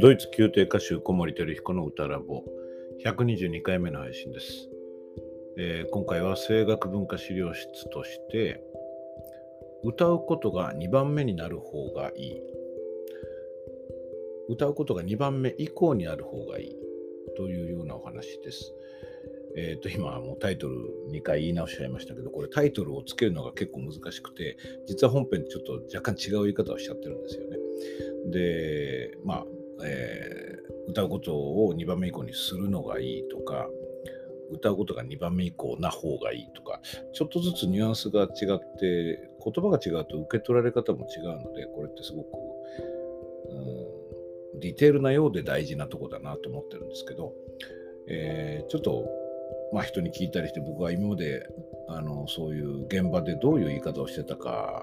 ドイツ宮廷歌手小森照彦の歌ラボ122回目の配信です。今回は声楽文化資料室として歌うことが2番目になる方がいい、歌うことが2番目以降になる方がいいというようなお話です。今もうタイトル2回言い直しちゃいましたけど、これタイトルをつけるのが結構難しくて、実は本編でちょっと若干違う言い方をしちゃってるんですよね。で、歌うことを2番目以降にするのがいいとか、歌うことが2番目以降な方がいいとか、ちょっとずつニュアンスが違って言葉が違うと受け取られ方も違うので、これってすごくディテールなようで大事なとこだなと思ってるんですけど、ちょっと人に聞いたりして、僕は今までそういう現場でどういう言い方をしてたか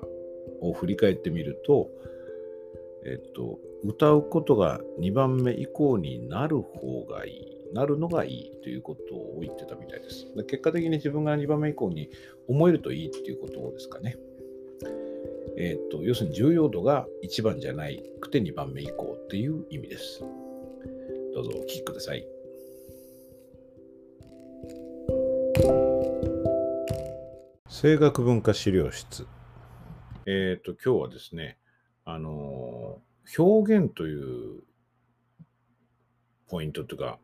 を振り返ってみると、歌うことが2番目以降になる方がいい、なるのがいいということを言ってたみたいです。で、結果的に自分が2番目以降に思えるといいっていうことですかね。要するに重要度が1番じゃなくて2番目以降っていう意味です。どうぞお聞きください。声楽文化資料室。今日はですね、表現というポイントというか、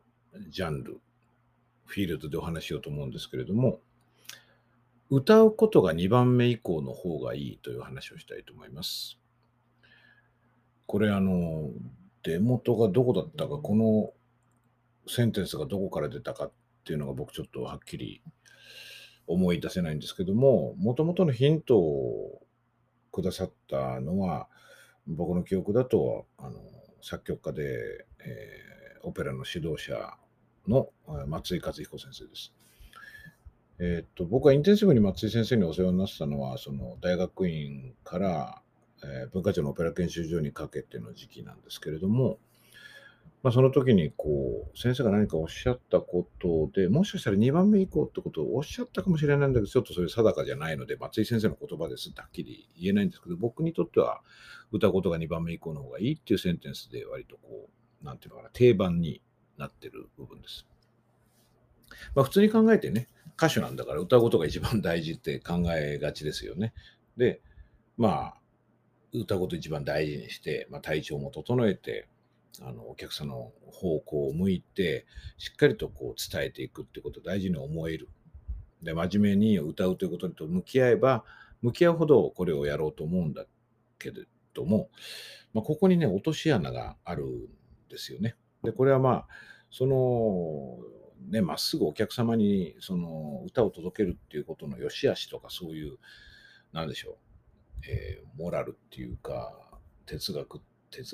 ジャンル、フィールドでお話しようと思うんですけれども、歌うことが2番目以降の方がいいという話をしたいと思います。これ出元がどこだったか、このセンテンスがどこから出たかっていうのが僕ちょっとはっきり思い出せないんですけども、もともとのヒントをくださったのは、僕の記憶だと作曲家で、オペラの指導者の松井勝彦先生です。僕はインテンシブに松井先生にお世話になってたのは、その大学院から、文化庁のオペラ研修所にかけての時期なんですけれども、その時に先生が何かおっしゃったことで、もしかしたら2番目以降ってことをおっしゃったかもしれないんだけど、ちょっとそれ定かじゃないので、松井先生の言葉ですってはっきり言えないんですけど、僕にとっては歌うことが2番目以降の方がいいっていうセンテンスで、割となんていうのかな、定番になってる部分です。普通に考えてね、歌手なんだから歌うことが一番大事って考えがちですよね。で、歌うこと一番大事にして、体調も整えて、お客さんの方向を向いてしっかりと伝えていくってことを大事に思える。で、真面目に歌うということと向き合えば向き合うほどこれをやろうと思うんだけれども、ここにね、落とし穴があるんですよね。で、これはまっすぐお客様にその歌を届けるっていうことの良し悪しとか、そういう何でしょう、モラルっていうか哲学じ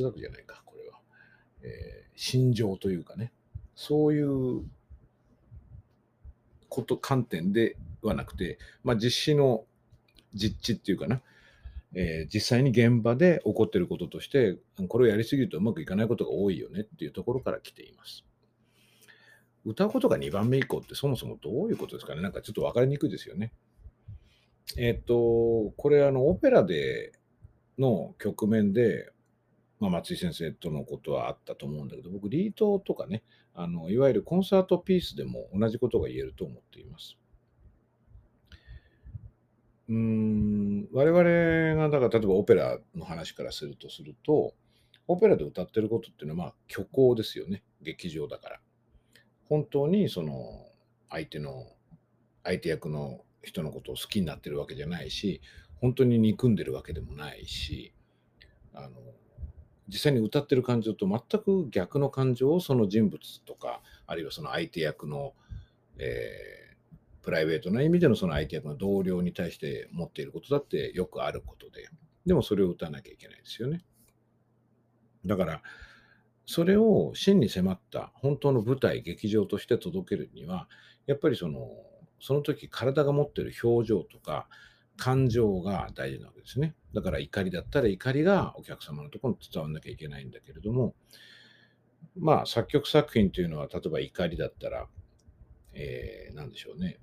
ゃないか、これは。心情というかね、そういう観点ではなくて、実地っていうかな、実際に現場で起こっていることとして、これをやりすぎるとうまくいかないことが多いよねっていうところから来ています。歌うことが2番目以降ってそもそもどういうことですかね。なんかちょっと分かりにくいですよね。これオペラでの局面で松井先生とのことはあったと思うんだけど、僕、リートとかね、いわゆるコンサートピースでも同じことが言えると思っています。我々が、だから例えばオペラの話からすると、オペラで歌ってることっていうのは虚構ですよね。劇場だから。本当にその相手役の人のことを好きになってるわけじゃないし、本当に憎んでるわけでもないし、実際に歌ってる感情と全く逆の感情をその人物とか、あるいはその相手役の、プライベートな意味でのその相手役の同僚に対して持っていることだってよくあることで、でもそれを歌わなきゃいけないですよね。だからそれを真に迫った本当の舞台、劇場として届けるには、やっぱりその時体が持っている表情とか感情が大事なわけですね。だから怒りだったら怒りがお客様のところに伝わらなきゃいけないんだけれども、作曲作品というのは、例えば怒りだったら、何でしょうね、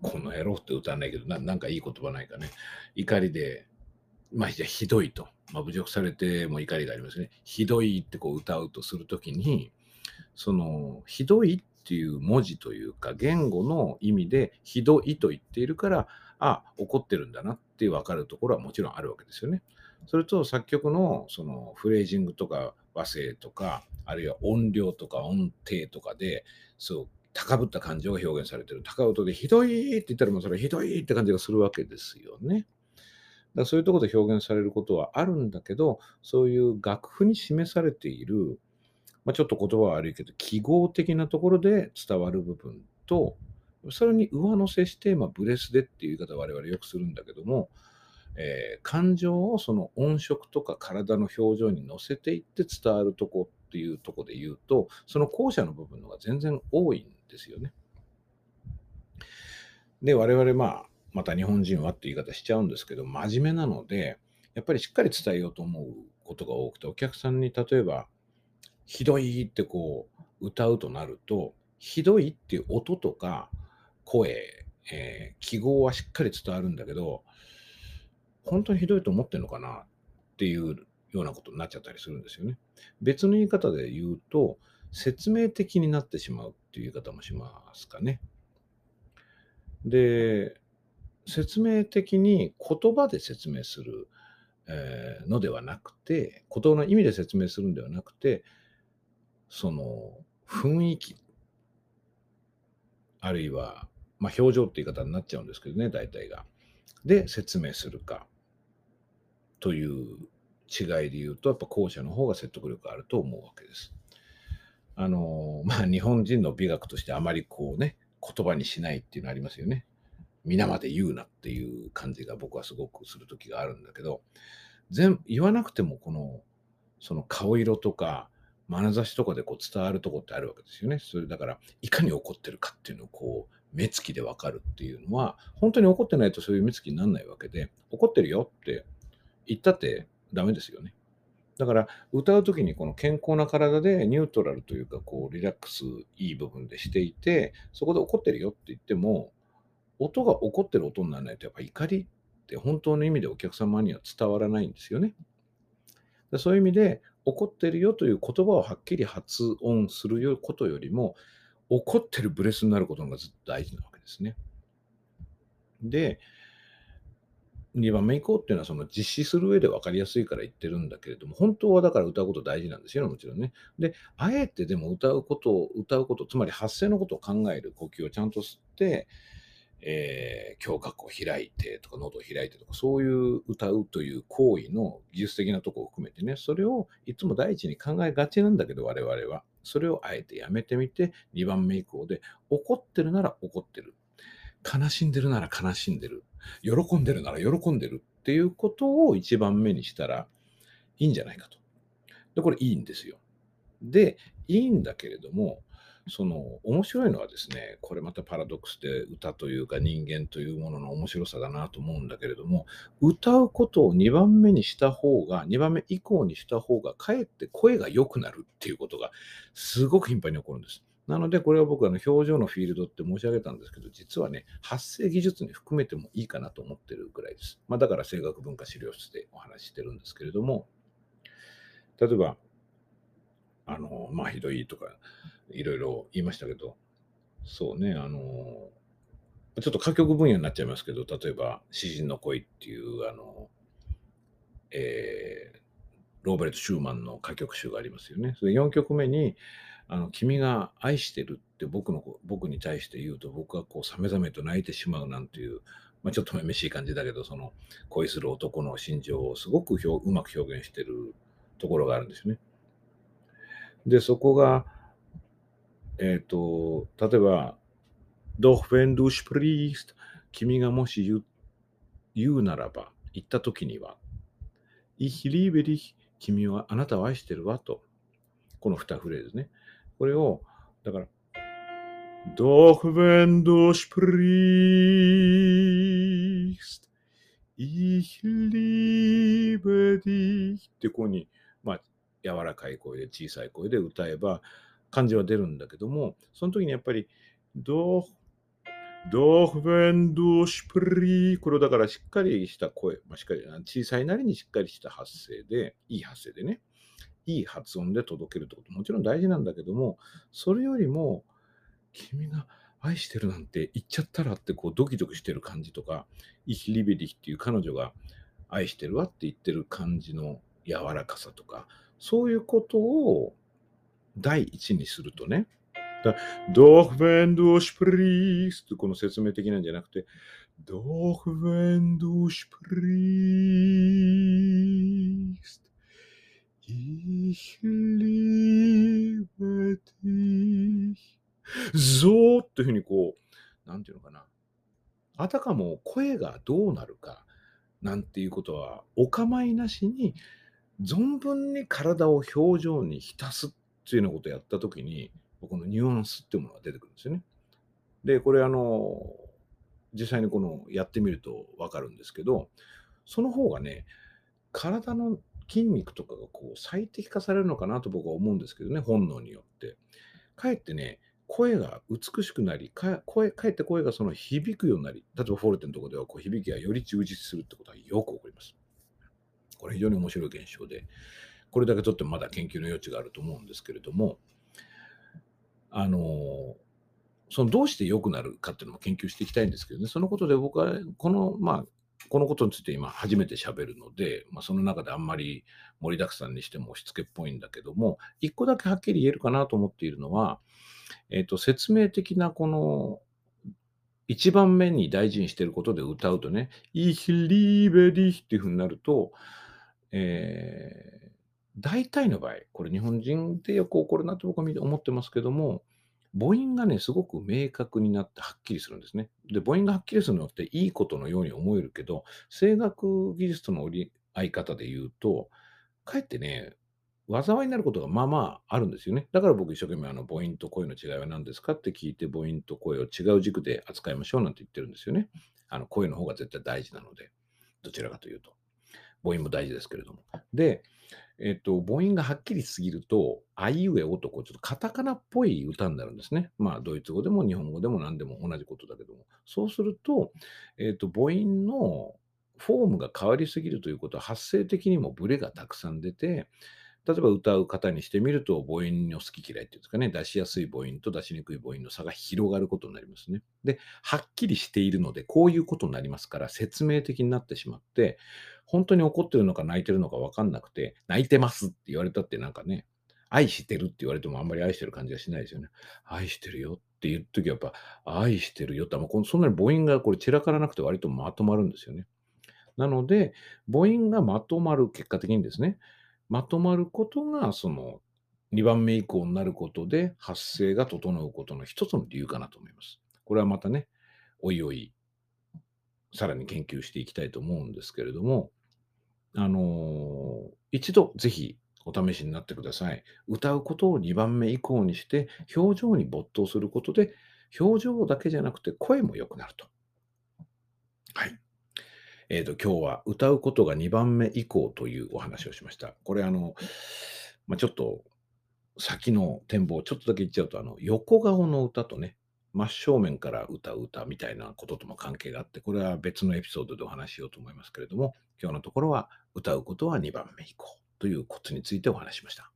この野郎って歌わないけど、なんかいい言葉ないかね。怒りでまあひどいと、まあ、侮辱されても怒りがありますね。ひどいってこう歌うとするときに、そのひどいっていう文字というか言語の意味でひどいと言っているから、あ、怒ってるんだなって分かるところはもちろんあるわけですよね。それと作曲のそのフレージングとか和声とか、あるいは音量とか音程とかで、そう高ぶった感情が表現されている。高音でひどいって言ったら、もうそれひどいって感じがするわけですよね。だからそういうところで表現されることはあるんだけど、そういう楽譜に示されている、まあ、ちょっと言葉は悪いけど記号的なところで伝わる部分と、それに上乗せして、まあ、ブレスでっていう言い方を我々よくするんだけども、感情をその音色とか体の表情に乗せていって伝わるとこっていうとこで言うと、その後者の部分の方が全然多いんですよね。で、我々また日本人はって言い方しちゃうんですけど、真面目なので、やっぱりしっかり伝えようと思うことが多くて、お客さんに例えば、ひどいってこう歌うとなると、ひどいっていう音とか声、記号はしっかり伝わるんだけど、本当にひどいと思ってるのかなっていうようなことになっちゃったりするんですよね。別の言い方で言うと、説明的になってしまうっていう言い方もしますかね。で、説明的に言葉で説明するのではなくて、言葉の意味で説明するのではなくて、その雰囲気、あるいは、まあ、表情って言い方になっちゃうんですけどね、大体が。で、説明するかという違いで言うと、やっぱ後者の方が説得力あると思うわけです。まあ、日本人の美学としてあまりこうね、言葉にしないっていうのありますよね。皆まで言うなっていう感じが僕はすごくする時があるんだけど、言わなくてもその顔色とか眼差しとかでこう伝わるとこってあるわけですよね。それだからいかに怒ってるかっていうのをこう目つきで分かるっていうのは、本当に怒ってないとそういう目つきにならないわけで、怒ってるよって言ったってダメですよね。だから歌う時にこの健康な体でニュートラルというかこうリラックスいい部分でしていて、そこで怒ってるよって言っても、音が怒ってる音にならないと、やっぱ怒りって本当の意味でお客様には伝わらないんですよね。そういう意味で怒ってるよという言葉をはっきり発音することよりも、怒ってるブレスになることがずっと大事なわけですね。で、2番目以降っていうのはその実施する上で分かりやすいから言ってるんだけれども、本当はだから歌うこと大事なんですよね、もちろんね。で、あえてでも歌うこと、つまり発声のことを考える、呼吸をちゃんと吸って、胸郭を開いてとか喉を開いてとか、そういう歌うという行為の技術的なところを含めてね、それをいつも第一に考えがちなんだけど、我々はそれをあえてやめてみて、2番目以降で怒ってるなら怒ってる、悲しんでるなら悲しんでる、喜んでるなら喜んでるっていうことを1番目にしたらいいんじゃないかと。で、これいいんですよ。で、いいんだけれども、その面白いのはですね、これまたパラドックスで歌というか人間というものの面白さだなと思うんだけれども、歌うことを2番目以降にした方がかえって声が良くなるっていうことがすごく頻繁に起こるんです。なので、これは僕は表情のフィールドって申し上げたんですけど、実はね、発声技術に含めてもいいかなと思ってるくらいです。まあ、だから声楽文化資料室でお話してるんですけれども、例えば、まあ、ひどいとかいろいろ言いましたけど、そうね、ちょっと歌曲分野になっちゃいますけど、例えば詩人の恋っていうローベルト・シューマンの歌曲集がありますよね。それ4曲目に君が愛してるって僕に対して言うと、僕はこうさめざめと泣いてしまうなんていう、まあ、ちょっとめめしい感じだけど、その恋する男の心情をすごくうまく表現してるところがあるんですよね。で、そこが、例えば、Doch wenn du sprichst、君がもし言うならば、言ったときには、Ich liebe dich、あなたを愛してるわと、この2フレーズね。これを、だから、Doch wenn du sprichst、Ich liebe dich ってここに、まあ、柔らかい声で小さい声で歌えば感じは出るんだけども、その時にやっぱりどう Doch wenn du sprich、 これをだからしっかりした声、まあ、しっかり小さいなりにしっかりした発声で、いい発声でね、いい発音で届けるってこともちろん大事なんだけども、それよりも君が愛してるなんて言っちゃったらってこうドキドキしてる感じとか、イヒリベリヒっていう彼女が愛してるわって言ってる感じの柔らかさとか、そういうことを第一にするとね、Doch wenn du sprichst ってこの説明的なんじゃなくて、Doch wenn du sprichst Ich liebe dich so っていうふうにこう、なんていうのかな、あたかも声がどうなるかなんていうことはお構いなしに存分に体を表情に浸すっていうようなことをやったときに、このニュアンスっていうものが出てくるんですよね。でこれ実際にこのやってみると分かるんですけど、その方がね体の筋肉とかがこう最適化されるのかなと僕は思うんですけどね、本能によってかえってね声が美しくなり、かえって声がその響くようになり、例えばフォルテのところではこう響きがより充実するってことはよく起こります。これ非常に面白い現象で、これだけとってもまだ研究の余地があると思うんですけれども、そのどうして良くなるかっていうのも研究していきたいんですけどね、そのことで僕はこのことについて今初めて喋るので、その中であんまり盛りだくさんにしても押し付けっぽいんだけども、一個だけはっきり言えるかなと思っているのは、説明的なこの一番目に大事にしていることで歌うとね、Ich liebe dich っていうふうになると、大体の場合、これ日本人でよく起こるなと僕は思ってますけども、母音がねすごく明確になってはっきりするんですね。で母音がはっきりするのっていいことのように思えるけど、声楽技術との折り合い方で言うとかえってね災いになることがまあまああるんですよね。だから僕一生懸命母音と声の違いは何ですかって聞いて、母音と声を違う軸で扱いましょうなんて言ってるんですよね。声の方が絶対大事なので、どちらかというと母音も大事ですけれども、で母音がはっきりしすぎると、あいうえおとこうちょっとカタカナっぽい歌になるんですね。まあドイツ語でも日本語でも何でも同じことだけども、そうすると、母音のフォームが変わりすぎるということは発声的にもブレがたくさん出て、例えば歌う方にしてみると母音の好き嫌いっていうんですかね、出しやすい母音と出しにくい母音の差が広がることになりますね。で、はっきりしているのでこういうことになりますから、説明的になってしまって、本当に怒ってるのか泣いてるのか分かんなくて、泣いてますって言われたってなんかね、愛してるって言われてもあんまり愛してる感じがしないですよね。愛してるよって言うときはやっぱ愛してるよって、そんなに母音がこれ散らからなくて割とまとまるんですよね。なので母音がまとまる、結果的にですね、まとまることがその2番目以降になることで発声が整うことの一つの理由かなと思います。これはまたね、おいおいさらに研究していきたいと思うんですけれども、一度ぜひお試しになってください。歌うことを2番目以降にして表情に没頭することで、表情だけじゃなくて声も良くなると。はい。今日は歌うことが2番目以降というお話をしました。これちょっと先の展望をちょっとだけ言っちゃうと、横顔の歌とね、真正面から歌う歌みたいなこととも関係があって、これは別のエピソードでお話しようと思いますけれども、今日のところは歌うことは2番目以降というコツについてお話しました。